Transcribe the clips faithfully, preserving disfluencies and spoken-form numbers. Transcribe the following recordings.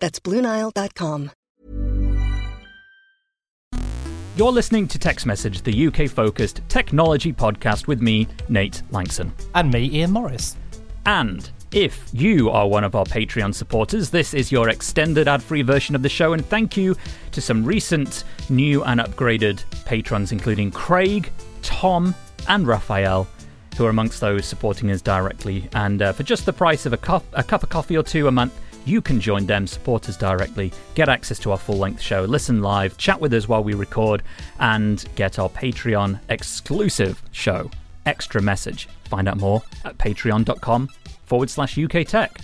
That's Blue Nile dot com. You're listening to Tech's Message, the U K-focused technology podcast with me, Nate Langson. And me, Ian Morris. And if you are one of our Patreon supporters, this is your extended ad-free version of the show, and thank you to some recent new and upgraded patrons, including Craig, Tom, and Raphael, who are amongst those supporting us directly. And uh, for just the price of a cup, a cup of coffee or two a month, you can join them, support us directly, get access to our full-length show, listen live, chat with us while we record, and get our Patreon exclusive show, Extra Message. Find out more at patreon.com forward slash UK Tech.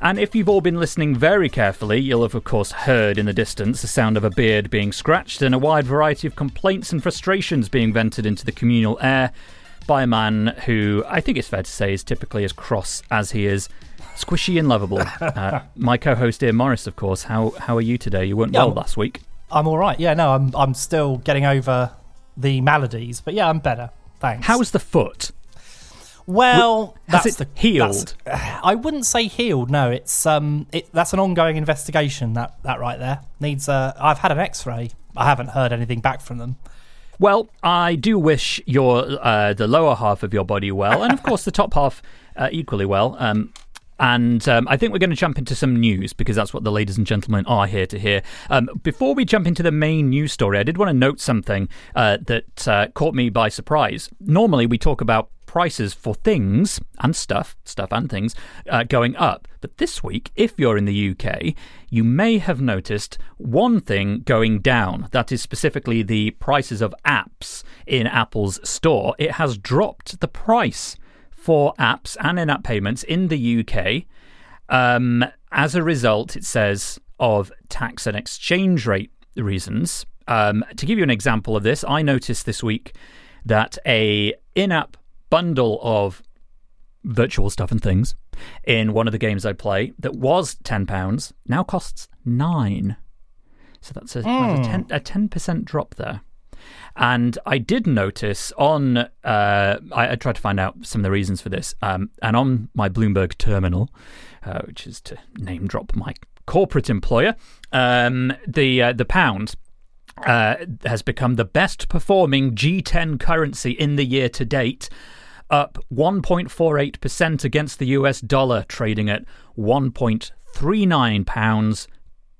And if you've all been listening very carefully, you'll have, of course, heard in the distance the sound of a beard being scratched and a wide variety of complaints and frustrations being vented into the communal air by a man who, I think it's fair to say, is typically as cross as he is squishy and lovable. Uh, my co-host Ian Morris, of course. How how are you today? You weren't yeah, well I'm, last week. I'm all right. Yeah, no, I'm I'm still getting over the maladies, but yeah, I'm better. Thanks. How's the foot? Well, has that's it the healed. That's, I wouldn't say healed. No, it's um, it, that's an ongoing investigation. That that right there needs. Uh, I've had an X-ray. I haven't heard anything back from them. Well, I do wish your uh, the lower half of your body well, and of course the top half uh, equally well. Um, And um, I think we're going to jump into some news, because that's what the ladies and gentlemen are here to hear. Um, before we jump into the main news story, I did want to note something uh, that uh, caught me by surprise. Normally, we talk about prices for things and stuff, stuff and things, uh, going up. But this week, if you're in the U K, you may have noticed one thing going down. That is specifically the prices of apps in Apple's store. It has dropped the price for apps and in-app payments in the U K um, as a result, it says, of tax and exchange rate reasons. Um, to give you an example of this, I noticed this week that a in-app bundle of virtual stuff and things in one of the games I play that was ten pounds now costs nine. So that's a, mm. that's a, ten, a ten percent drop there. And I did notice on, uh, I, I tried to find out some of the reasons for this, um, and on my Bloomberg terminal, uh, which is to name drop my corporate employer, um, the uh, the pound uh, has become the best performing G ten currency in the year to date, up one point four eight percent against the U S dollar, trading at one point three nine pounds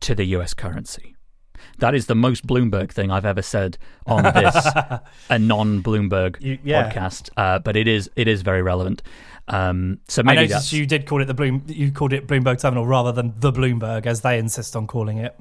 to the U S currency. That is the most Bloomberg thing I've ever said on this, a non-Bloomberg you, yeah. podcast, uh, but it is it is very relevant. Um, so maybe I noticed that's... you did call it the Bloom. You called it Bloomberg Terminal rather than the Bloomberg, as they insist on calling it.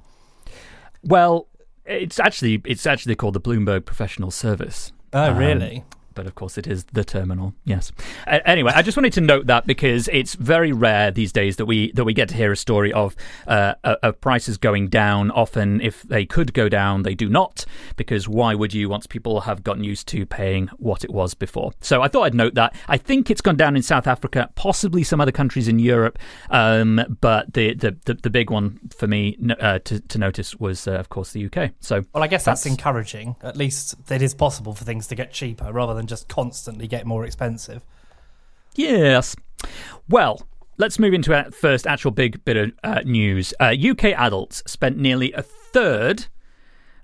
Well, it's actually it's actually called the Bloomberg Professional Service. Oh, um, really? But of course it is the terminal, yes. Uh, anyway, I just wanted to note that, because it's very rare these days that we that we get to hear a story of, uh, of prices going down. Often, if they could go down, they do not, because why would you, once people have gotten used to paying what it was before? So I thought I'd note that. I think it's gone down in South Africa, possibly some other countries in Europe, um, but the, the, the, the big one for me uh, to, to notice was, uh, of course, the U K. So, well, I guess that's, that's encouraging. At least it is possible for things to get cheaper rather than just constantly get more expensive. Yes. Well, let's move into our first actual big bit of uh, news. Uh, U K adults spent nearly a third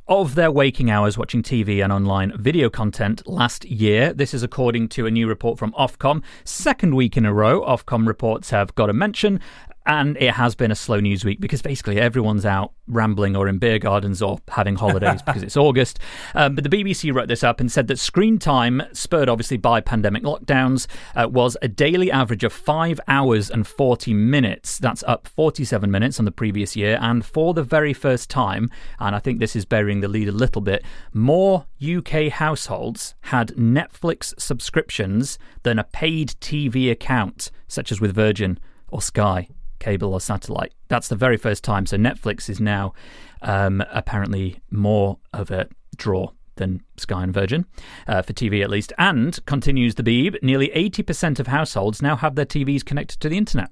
of their waking hours watching T V and online video content last year. This is according to a new report from Ofcom. Second week in a row, Ofcom reports have got a mention, and it has been a slow news week because basically everyone's out rambling or in beer gardens or having holidays because it's August. Um, but the B B C wrote this up and said that screen time, spurred obviously by pandemic lockdowns, uh, was a daily average of five hours and forty minutes. That's up forty-seven minutes on the previous year. And for the very first time, and I think this is burying the lead a little bit, more U K households had Netflix subscriptions than a paid T V account, such as with Virgin or Sky. cable or satellite. That's the very first time. So Netflix is now um, apparently more of a draw than Sky and Virgin, uh, for T V at least. And, continues the Beeb, nearly eighty percent of households now have their T Vs connected to the internet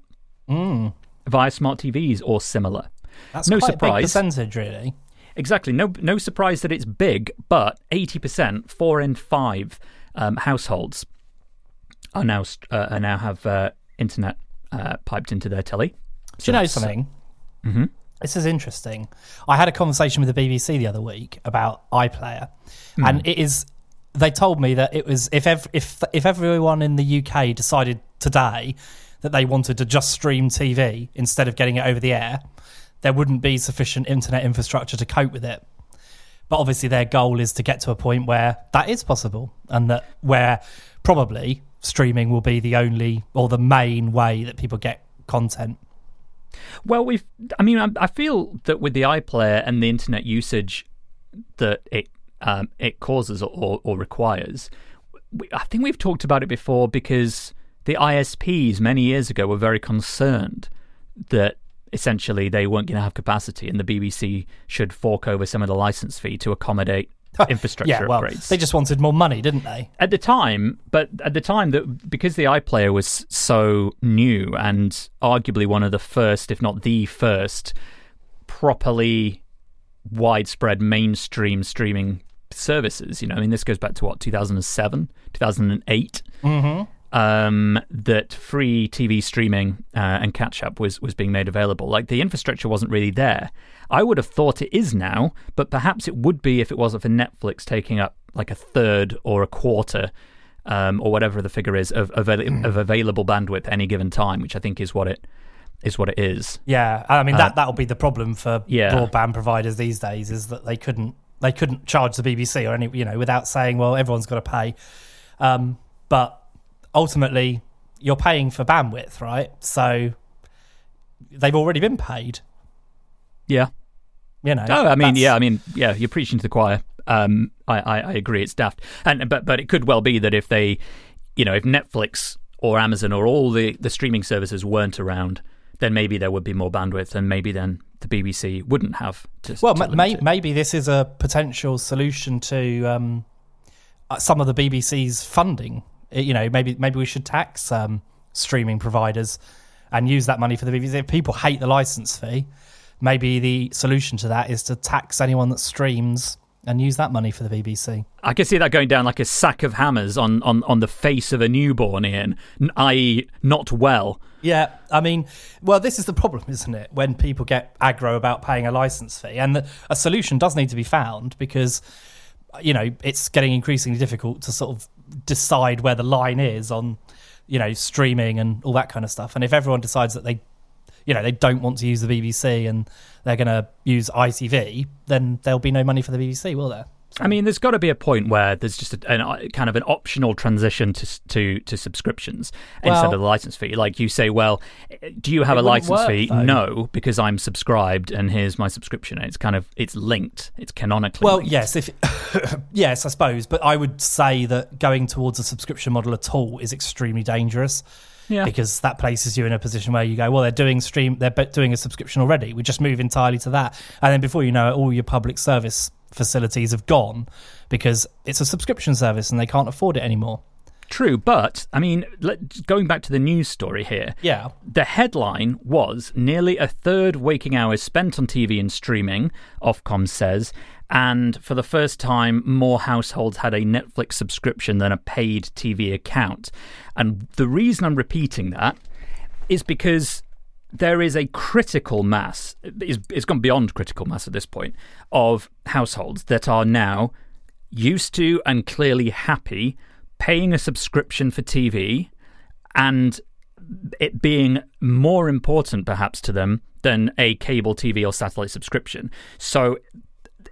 mm. via smart T Vs or similar. That's no quite surprise. A big percentage, really. Exactly. No no surprise that it's big, but eighty percent, four in five um, households are now uh, are now have uh, internet uh, piped into their telly. So do you know something? Mm-hmm. This is interesting. I had a conversation with the B B C the other week about iPlayer, mm. and it is. They told me that it was if ev- if if everyone in the U K decided today that they wanted to just stream T V instead of getting it over the air, there wouldn't be sufficient internet infrastructure to cope with it. But obviously their goal is to get to a point where that is possible, and that where probably streaming will be the only or the main way that people get content. Well, we've, I mean, I, I feel that with the iPlayer and the internet usage that it um, it causes or, or requires, we, I think we've talked about it before, because the I S Ps many years ago were very concerned that essentially they weren't going to have capacity, and the B B C should fork over some of the license fee to accommodate infrastructure yeah, well, upgrades. They just wanted more money, didn't they? At the time, but at the time, that because the iPlayer was so new and arguably one of the first, if not the first, properly widespread mainstream streaming services, you know, I mean, this goes back to what, two thousand seven, two thousand eight? Mm-hmm. Um, that free T V streaming uh, and catch-up was, was being made available. Like, the infrastructure wasn't really there. I would have thought it is now, but perhaps it would be if it wasn't for Netflix taking up like a third or a quarter um, or whatever the figure is of, of, of available bandwidth at any given time, which I think is what it is. What it is. Yeah, I mean, that, uh, that'll be the problem for yeah. broadband providers these days, is that they couldn't they couldn't charge the B B C or any, you know, without saying, well, everyone's got to pay. Um, but ultimately, you're paying for bandwidth, right? So they've already been paid. Yeah, you know. Oh, I mean, that's... yeah, I mean, yeah. You're preaching to the choir. Um, I, I, I agree. It's daft, and but but it could well be that if they, you know, if Netflix or Amazon or all the, the streaming services weren't around, then maybe there would be more bandwidth, and maybe then the B B C wouldn't have to. Well, to may, maybe this is a potential solution to um, some of the B B C's funding. You know, maybe maybe we should tax um, streaming providers and use that money for the B B C. If people hate the license fee, maybe the solution to that is to tax anyone that streams and use that money for the B B C. I can see that going down like a sack of hammers on, on, on the face of a newborn, Ian, that is not well. Yeah, I mean, well, this is the problem, isn't it? When people get aggro about paying a license fee. And the, a solution does need to be found, because, you know, it's getting increasingly difficult to sort of decide where the line is on, you know, streaming and all that kind of stuff. And if everyone decides that they, you know, they don't want to use the B B C and they're going to use I T V, then there'll be no money for the B B C, will there? So. I mean, there's got to be a point where there's just a, an, kind of an optional transition to to, to subscriptions well, instead of the license fee. Like, you say, well, do you have a license work, fee? Though. No, because I'm subscribed and here's my subscription. And it's kind of, it's linked. It's canonically well, linked. yes, if yes, I suppose. But I would say that going towards a subscription model at all is extremely dangerous. Yeah. Because that places you in a position where you go, well, they're doing stream, they're doing a subscription already. We just move entirely to that, and then before you know it, all your public service facilities have gone because it's a subscription service and they can't afford it anymore. True, but I mean, let, going back to the news story here. Yeah. The headline was nearly a third waking hours spent on T V and streaming, Ofcom says, and for the first time, more households had a Netflix subscription than a paid T V account. And the reason I'm repeating that is because there is a critical mass, it's, it's gone beyond critical mass at this point, of households that are now used to and clearly happy paying a subscription for T V, and it being more important perhaps to them than a cable T V or satellite subscription. So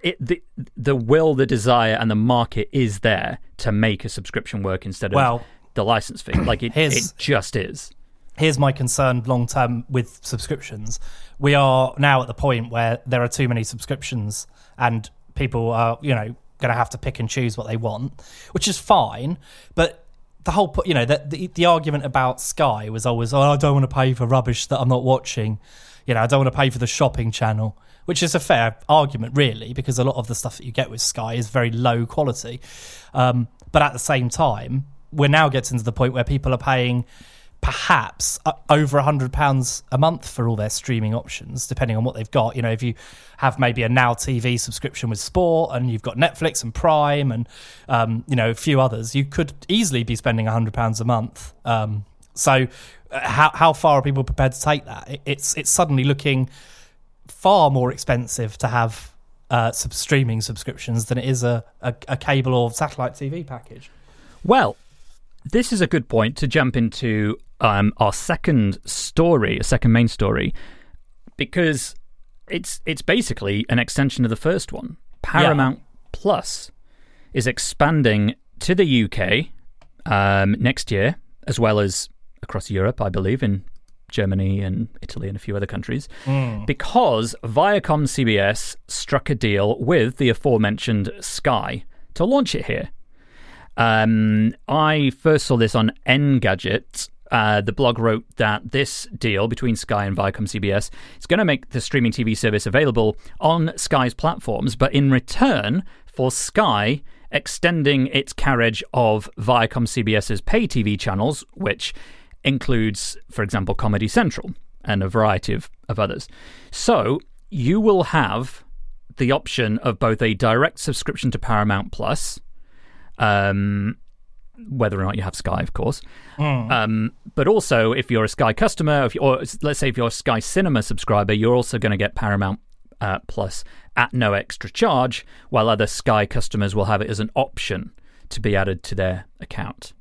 it, the the will, the desire, and the market is there to make a subscription work instead of well, the license fee. Like it, it just is. Here's my concern long term with subscriptions. We are now at the point where there are too many subscriptions, and people are, you know, going to have to pick and choose what they want, which is fine, but the whole, you know, the, the the argument about Sky was always, oh, I don't want to pay for rubbish that I'm not watching. You know, I don't want to pay for the shopping channel, which is a fair argument, really, because a lot of the stuff that you get with Sky is very low quality. Um, but at the same time, we're now getting to the point where people are paying perhaps over one hundred pounds a month for all their streaming options, depending on what they've got. You know, if you have maybe a Now T V subscription with sport, and you've got Netflix and Prime and, um, you know, a few others, you could easily be spending one hundred pounds a month. Um, so how how far are people prepared to take that? It, it's, it's suddenly looking far more expensive to have uh, sub- streaming subscriptions than it is a, a, a cable or satellite T V package. Well, this is a good point to jump into um, our second story, a second main story, because it's it's basically an extension of the first one. Paramount yeah. Plus is expanding to the U K um, next year, as well as across Europe, I believe, in Germany and Italy and a few other countries, mm. because Viacom C B S struck a deal with the aforementioned Sky to launch it here. Um, I first saw this on Engadget. Uh, the blog wrote that this deal between Sky and Viacom C B S is going to make the streaming T V service available on Sky's platforms, but in return for Sky extending its carriage of Viacom CBS's pay T V channels, which includes, for example, Comedy Central and a variety of, of others. So you will have the option of both a direct subscription to Paramount Plus, Um, whether or not you have Sky, of course. Mm. Um, but also, if you're a Sky customer, if you, or let's say if you're a Sky Cinema subscriber, you're also going to get Paramount uh, Plus at no extra charge, while other Sky customers will have it as an option to be added to their account.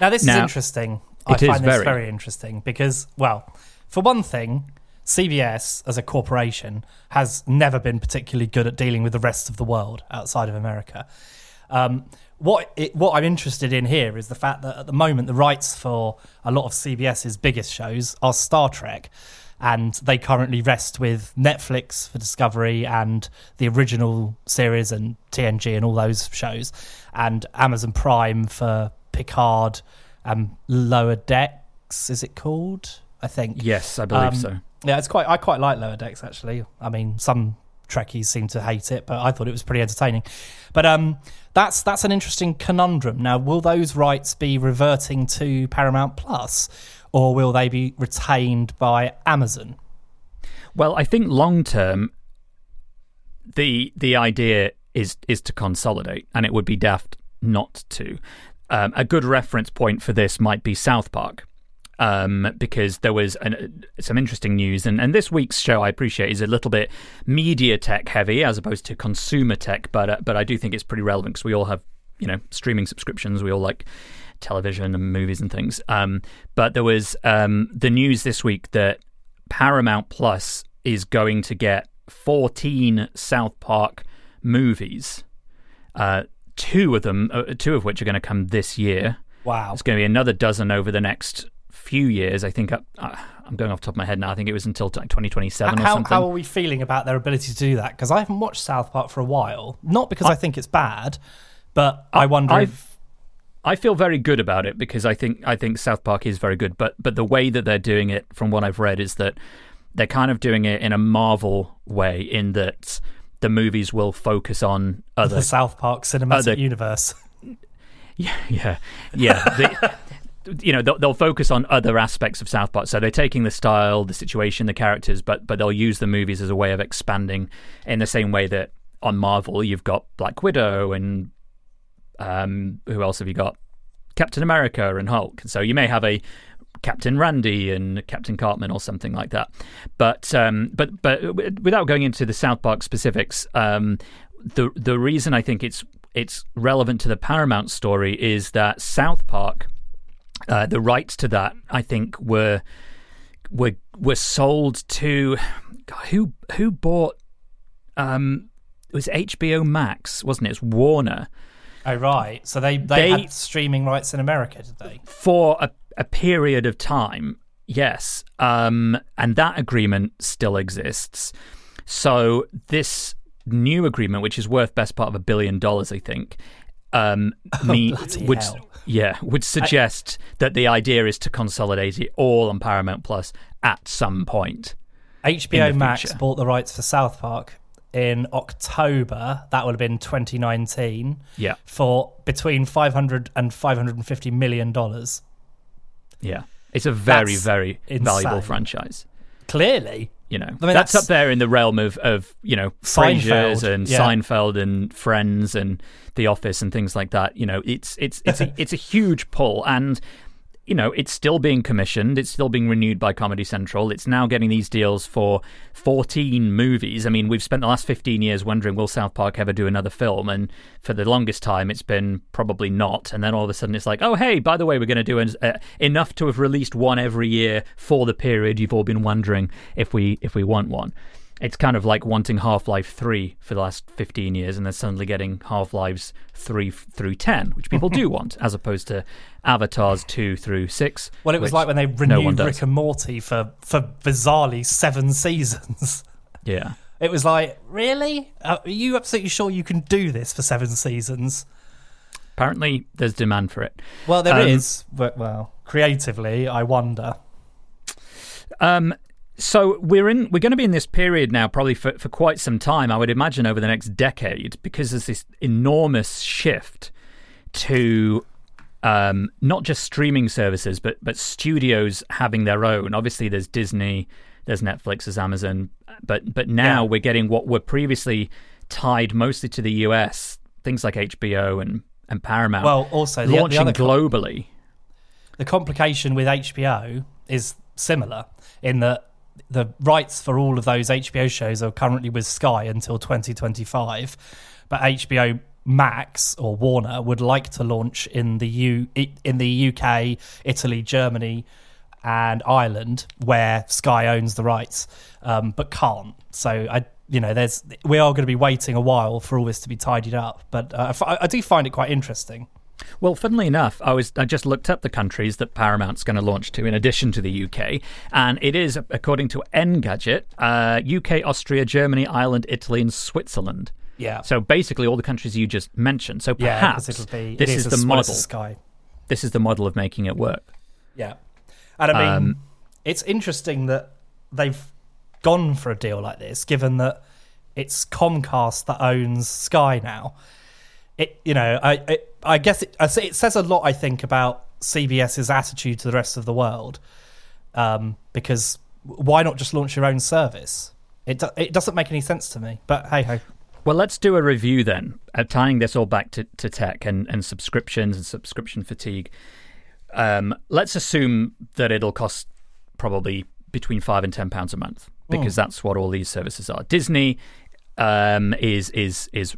Now, this now, is interesting. I find this very. very interesting because, well, for one thing, C B S as a corporation has never been particularly good at dealing with the rest of the world outside of America. Um, what it, what I'm interested in here is the fact that at the moment the rights for a lot of CBS's biggest shows are Star Trek, and they currently rest with Netflix for Discovery and the original series and T N G and all those shows, and Amazon Prime for Picard and Lower Decks, is it called? I think. Yes, I believe um, so. Yeah, it's quite. I quite like Lower Decks, actually. I mean, some Trekkies seem to hate it, but I thought it was pretty entertaining. But um, that's that's an interesting conundrum. Now, will those rights be reverting to Paramount Plus, or will they be retained by Amazon? Well, I think long term, the the idea is is to consolidate, and it would be daft not to. Um, a good reference point for this might be South Park. Um, because there was an, some interesting news. And, and this week's show, I appreciate, is a little bit media tech heavy as opposed to consumer tech. But uh, but I do think it's pretty relevant because we all have, you know, streaming subscriptions. We all like television and movies and things. Um, but there was um, the news this week that Paramount Plus is going to get fourteen South Park movies. Uh, two of them, uh, two of which are going to come this year. Wow. It's going to be another dozen over the next few years, I think. I, uh, I'm going off the top of my head now. I think it was until twenty twenty-seven how, or something. How are we feeling about their ability to do that? Because I haven't watched South Park for a while. Not because I, I think it's bad, but I, I wonder I've, if... I feel very good about it because I think I think South Park is very good, but but the way that they're doing it, from what I've read, is that they're kind of doing it in a Marvel way, in that the movies will focus on other... The South Park cinematic other, universe. Yeah, yeah, yeah. The, you know, they'll, they'll focus on other aspects of South Park. So they're taking the style, the situation, the characters, but but they'll use the movies as a way of expanding, in the same way that on Marvel you've got Black Widow and um, who else have you got? Captain America and Hulk. So you may have a Captain Randy and Captain Cartman or something like that. But um, but but without going into the South Park specifics, um, the the reason I think it's it's relevant to the Paramount story is that South Park, Uh, the rights to that, I think, were were were sold to God, who who bought um, it was H B O Max, wasn't it? It was Warner. Oh right, so they, they they had streaming rights in America, did they? For a a period of time, yes, um, and that agreement still exists. So this new agreement, which is worth best part of a billion dollars, I think, um, mean, oh, would hell. yeah would suggest I, that the idea is to consolidate it all on Paramount Plus at some point. H B O Max bought the rights for South Park in October. That would have been twenty nineteen. Yeah, for between five hundred and five hundred fifty million dollars. Yeah, it's a very that's very insane. Valuable franchise. Clearly. You know, I mean, that's, that's up there in the realm of, of you know, Frasier's and yeah. Seinfeld and Friends and The Office and things like that. You know, it's it's it's a, it's a huge pull, and you know, it's still being commissioned. It's still being renewed by Comedy Central. It's now getting these deals for fourteen movies. I mean, we've spent the last fifteen years wondering, will South Park ever do another film? And for the longest time, it's been probably not. And then all of a sudden, it's like, oh, hey, by the way, we're going to do an, uh, enough to have released one every year for the period you've all been wondering if we if we want one. It's kind of like wanting Half-Life three for the last fifteen years and then suddenly getting Half-Lives three through ten, which people do want, as opposed to Avatars two through six. Well, it was like when they renewed no Rick and Morty for, for bizarrely seven seasons. Yeah. It was like, really? Are you absolutely sure you can do this for seven seasons? Apparently, there's demand for it. Well, there um, is. But, well, creatively, I wonder. Um... So we're in. We're going to be in this period now, probably for, for quite some time. I would imagine over the next decade, because there's this enormous shift to um, not just streaming services, but but studios having their own. Obviously, there's Disney, there's Netflix, there's Amazon, but but now yeah. we're getting what were previously tied mostly to the U S, things like H B O and, and Paramount. Well, also launching the other com- globally. The complication with H B O is similar in that the rights for all of those H B O shows are currently with Sky until twenty twenty-five, but H B O Max or Warner would like to launch in the U in the U K, Italy, Germany, and Ireland, where Sky owns the rights, um, but can't. So I, you know, there's we are going to be waiting a while for all this to be tidied up, but uh, I, I do find it quite interesting. Well, funnily enough, I was I just looked up the countries that Paramount's going to launch to in addition to the U K, and it is, according to Engadget, uh, U K, Austria, Germany, Ireland, Italy, and Switzerland. Yeah. So basically all the countries you just mentioned. So perhaps yeah, it'll be, this it is, is the model. Sky. This is the model of making it work. Yeah. And I mean, um, it's interesting that they've gone for a deal like this, given that it's Comcast that owns Sky now. It, you know, I it, I guess it, it says a lot, I think, about CBS's attitude to the rest of the world, um, because why not just launch your own service? It do, it doesn't make any sense to me, but hey-ho. Well, let's do a review then, uh, tying this all back to, to tech and, and subscriptions and subscription fatigue. Um, let's assume that it'll cost probably between five pounds and ten pounds a month, because mm. that's what all these services are. Disney um, is is is...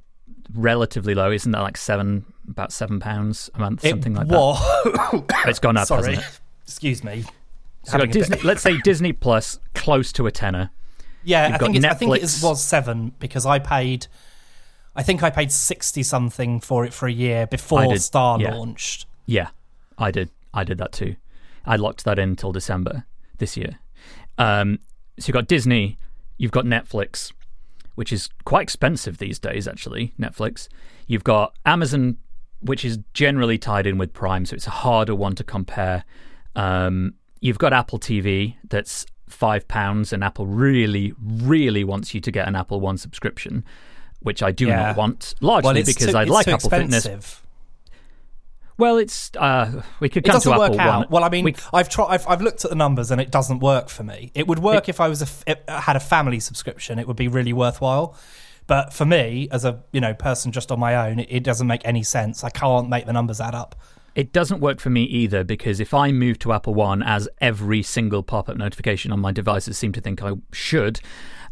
relatively low, isn't that like seven about seven pounds a month, something it, like that? It's gone up. Sorry, hasn't it? Excuse me. So got Disney, let's say Disney Plus close to a tenner. Yeah, You've I think, it's, I think it is, was seven because I paid. I think I paid sixty something for it for a year before did, Star yeah. launched. Yeah, I did. I did that too. I locked that in till December this year. Um, so you've got Disney, you've got Netflix, which is quite expensive these days, actually, Netflix. You've got Amazon, which is generally tied in with Prime, so it's a harder one to compare. Um, you've got Apple T V, that's five pounds, and Apple really, really wants you to get an Apple One subscription, which I do yeah. not want, largely well, because too, I like Apple expensive. Fitness. Well, it's uh, we could come it to Apple work out. One. Well, I mean, we, I've tried. I've, I've looked at the numbers, and it doesn't work for me. It would work it, if I was a, if I had a family subscription. It would be really worthwhile, but for me, as a you know person just on my own, it, it doesn't make any sense. I can't make the numbers add up. It doesn't work for me either, because if I move to Apple One, as every single pop-up notification on my devices seem to think I should,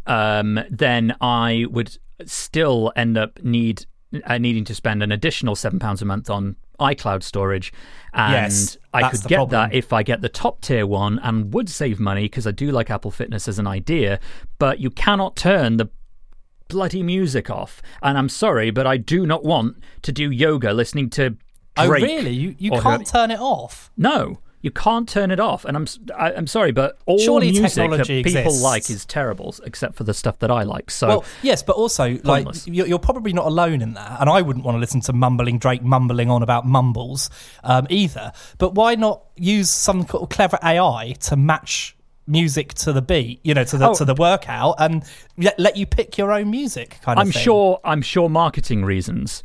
um, then I would still end up need uh, needing to spend an additional seven pounds a month on iCloud storage, and yes, I could get problem. that if I get the top tier one, and would save money because I do like Apple Fitness as an idea, but you cannot turn the bloody music off, and I'm sorry, but I do not want to do yoga listening to Drake. Oh really? You you can't whoever. turn it off? No. You can't turn it off. And I'm I, I'm sorry, but all Surely music that people exists. like is terrible, except for the stuff that I like. So well, yes, but also pointless. like you're, you're probably not alone in that. And I wouldn't want to listen to mumbling Drake mumbling on about mumbles um, either. But why not use some sort of clever A I to match music to the beat, you know, to the oh. to the workout, and let, let you pick your own music kind of I'm thing. I'm sure. I'm sure marketing reasons.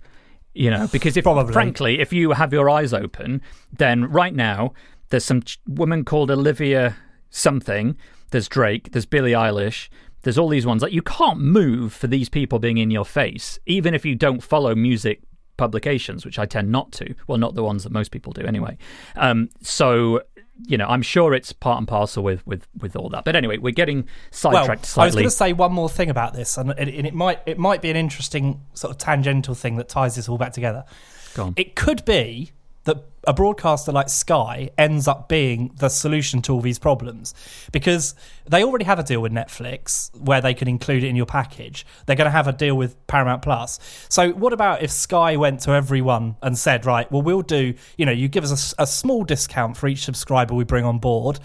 You know, because if Probably. frankly, if you have your eyes open, then right now there's some ch- woman called Olivia something. There's Drake. There's Billie Eilish. There's all these ones. Like, you can't move for these people being in your face, even if you don't follow music publications, which I tend not to. Well, not the ones that most people do, anyway. Um, so. You know, I'm sure it's part and parcel with, with, with all that. But anyway, we're getting sidetracked well, slightly. I was going to say one more thing about this, and it, and it might it might be an interesting sort of tangential thing that ties this all back together. Go on. It could be that a broadcaster like Sky ends up being the solution to all these problems, because they already have a deal with Netflix where they can include it in your package. They're going to have a deal with Paramount Plus. So what about if Sky went to everyone and said, right, well, we'll do, you know, you give us a, a small discount for each subscriber we bring on board,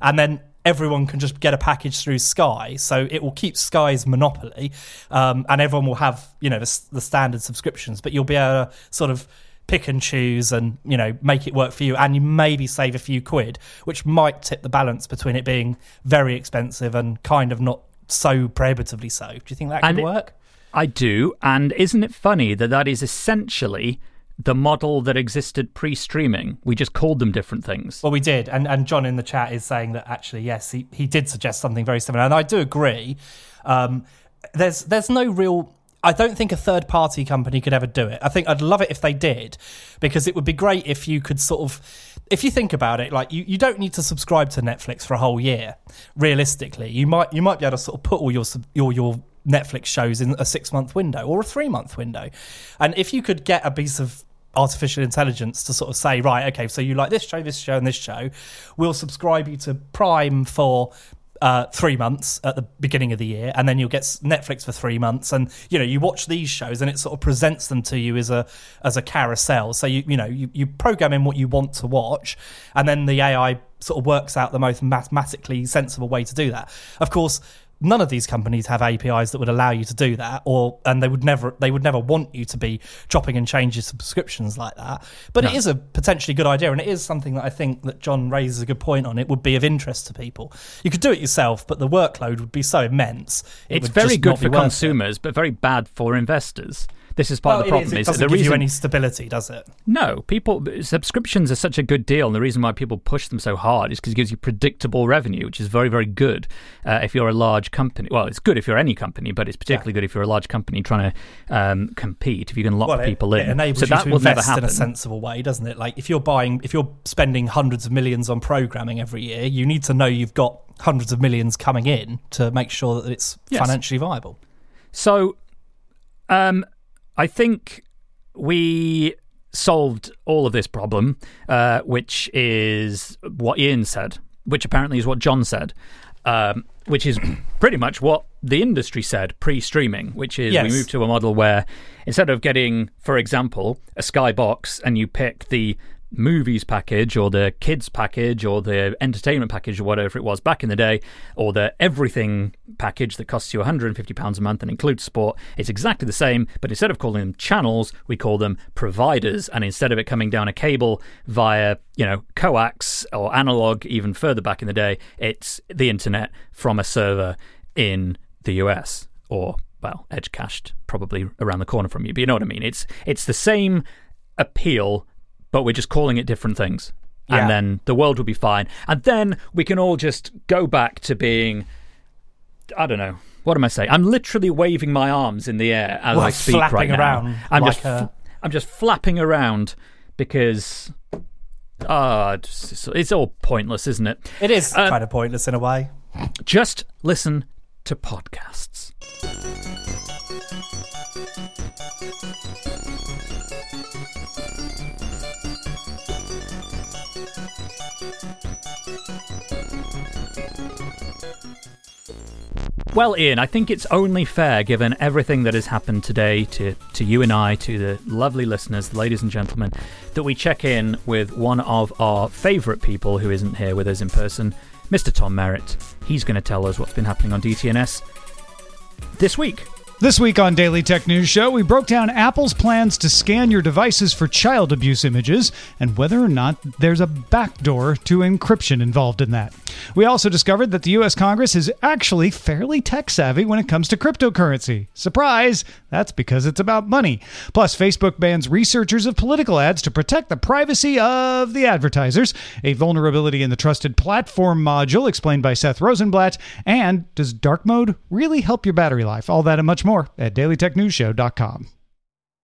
and then everyone can just get a package through Sky, so it will keep Sky's monopoly, um, and everyone will have, you know, the, the standard subscriptions, but you'll be able to sort of pick and choose and, you know, make it work for you, and you maybe save a few quid, which might tip the balance between it being very expensive and kind of not so prohibitively so. Do you think that could work? I do, and isn't it funny that that is essentially the model that existed pre-streaming? We just called them different things. Well, we did, and, and John in the chat is saying that actually, yes, he, he did suggest something very similar, and I do agree. Um, there's there's no real... I don't think a third-party company could ever do it. I think I'd love it if they did, because it would be great if you could sort of... If you think about it, like, you, you don't need to subscribe to Netflix for a whole year, realistically. You might you might be able to sort of put all your your your Netflix shows in a six-month window or a three-month window. And if you could get a piece of artificial intelligence to sort of say, right, okay, so you like this show, this show, and this show, we'll subscribe you to Prime for... Uh, three months at the beginning of the year, and then you'll get Netflix for three months, and you know you watch these shows, and it sort of presents them to you as a as a carousel. So you you know you, you program in what you want to watch, and then the A I sort of works out the most mathematically sensible way to do that. Of course, none of these companies have A P Is that would allow you to do that, or and they would never they would never want you to be chopping and changing subscriptions like that. But no. It is a potentially good idea, and it is something that I think that John raises a good point on. It would be of interest to people. You could do it yourself, but the workload would be so immense. It it's very good for consumers, it. but very bad for investors. This is part well, of the problem. Is. It is doesn't the give reason... you any stability, does it? No. People subscriptions are such a good deal, and the reason why people push them so hard is because it gives you predictable revenue, which is very, very good uh, if you're a large company. Well, it's good if you're any company, but it's particularly yeah. good if you're a large company trying to um, compete. If you can lock well, it, people in, it enables so you that to will invest never happen in a sensible way, doesn't it? Like if you're buying, if you're spending hundreds of millions on programming every year, you need to know you've got hundreds of millions coming in to make sure that it's yes. financially viable. So, um. I think we solved all of this problem, uh, which is what Ian said, which apparently is what John said, um, which is pretty much what the industry said pre-streaming, which is yes. we moved to a model where instead of getting, for example, a Sky box and you pick the movies package or the kids package or the entertainment package or whatever it was back in the day, or the everything package that costs you one hundred fifty pounds a month and includes sport, it's exactly the same, but instead of calling them channels, we call them providers. And instead of it coming down a cable via, you know, coax or analog even further back in the day, it's the internet from a server in the U S or, well, edge cached probably around the corner from you, but you know what I mean. It's it's the same appeal, but we're just calling it different things. Yeah. And then the world will be fine. And then we can all just go back to being, I don't know, what am I saying? I'm literally waving my arms in the air as well, I speak flapping right around now. I'm, like just, a... I'm just flapping around because uh, it's all pointless, isn't it? It is uh, kind of pointless in a way. Just listen to podcasts. Well, Ian, I think it's only fair, given everything that has happened today to, to you and I, to the lovely listeners, ladies and gentlemen, that we check in with one of our favourite people who isn't here with us in person, Mister Tom Merritt. He's going to tell us what's been happening on D T N S this week. This week on Daily Tech News Show, we broke down Apple's plans to scan your devices for child abuse images and whether or not there's a backdoor to encryption involved in that. We also discovered that the U S Congress is actually fairly tech-savvy when it comes to cryptocurrency. Surprise! That's because it's about money. Plus, Facebook bans researchers of political ads to protect the privacy of the advertisers, a vulnerability in the trusted platform module explained by Seth Rosenblatt, and does dark mode really help your battery life? All that and much more at daily tech news show dot com.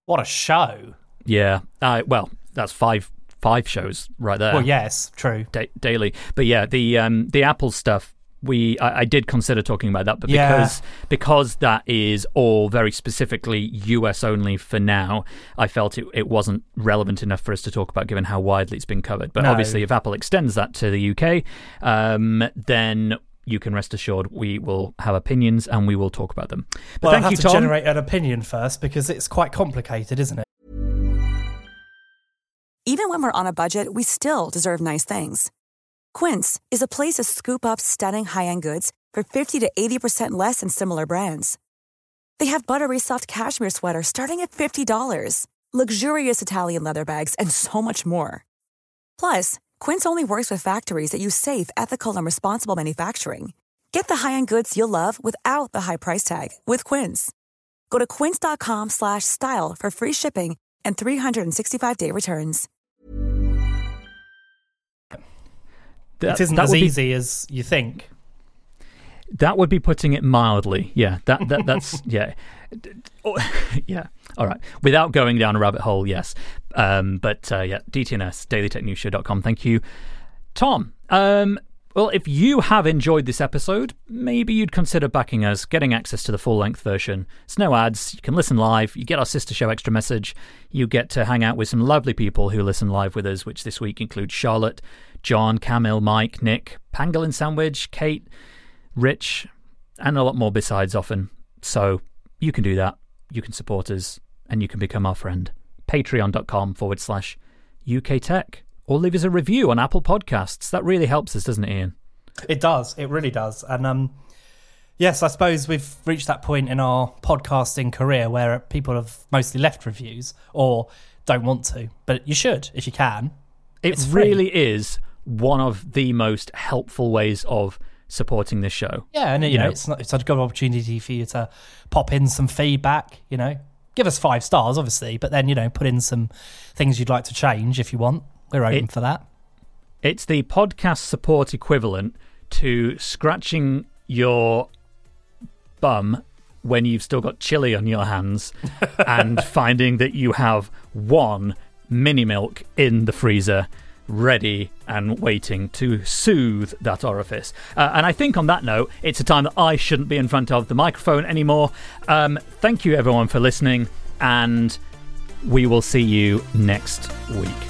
What a show. Yeah. Uh, well, that's five... Five shows right there. Well, yes, true. Da- daily. But yeah, the um, the Apple stuff, we I, I did consider talking about that, but yeah. because because that is all very specifically U S only for now, I felt it, it wasn't relevant enough for us to talk about given how widely it's been covered. But no. Obviously, if Apple extends that to the U K, um, then you can rest assured we will have opinions and we will talk about them. But well, thank I'll have you, to Tom. Generate an opinion first because it's quite complicated, isn't it? Even when we're on a budget, we still deserve nice things. Quince is a place to scoop up stunning high-end goods for fifty to eighty percent less than similar brands. They have buttery soft cashmere sweaters starting at fifty dollars, luxurious Italian leather bags, and so much more. Plus, Quince only works with factories that use safe, ethical, and responsible manufacturing. Get the high-end goods you'll love without the high price tag with Quince. Go to quince dot com slash style for free shipping and three sixty-five day returns. That, it isn't that as be, easy as you think. That would be putting it mildly. Yeah, that, that that's yeah, yeah. All right, without going down a rabbit hole. Yes, um, but uh, yeah, D T N S daily tech news show dot com. Thank you, Tom. Um, well, if you have enjoyed this episode, maybe you'd consider backing us, getting access to the full length version. It's no ads. You can listen live. You get our sister show Extra Message. You get to hang out with some lovely people who listen live with us, which this week includes Charlotte, John, Camille, Mike, Nick, Pangolin Sandwich, Kate, Rich, and a lot more besides often. So you can do that. You can support us, and you can become our friend. patreon dot com forward slash U K Tech. Or leave us a review on Apple Podcasts. That really helps us, doesn't it, Ian? It does. It really does. And um, yes, I suppose we've reached that point in our podcasting career where people have mostly left reviews or don't want to. But you should, if you can. It it's really free. is... one of the most helpful ways of supporting this show. Yeah, and you, you know, know it's not, it's a good opportunity for you to pop in some feedback, you know. Give us five stars, obviously, but then, you know, put in some things you'd like to change if you want. We're open it, for that. It's the podcast support equivalent to scratching your bum when you've still got chili on your hands and finding that you have one mini milk in the freezer ready and waiting to soothe that orifice. Uh, and I think on that note, it's a time that I shouldn't be in front of the microphone anymore. Um, thank you, everyone, for listening, and we will see you next week.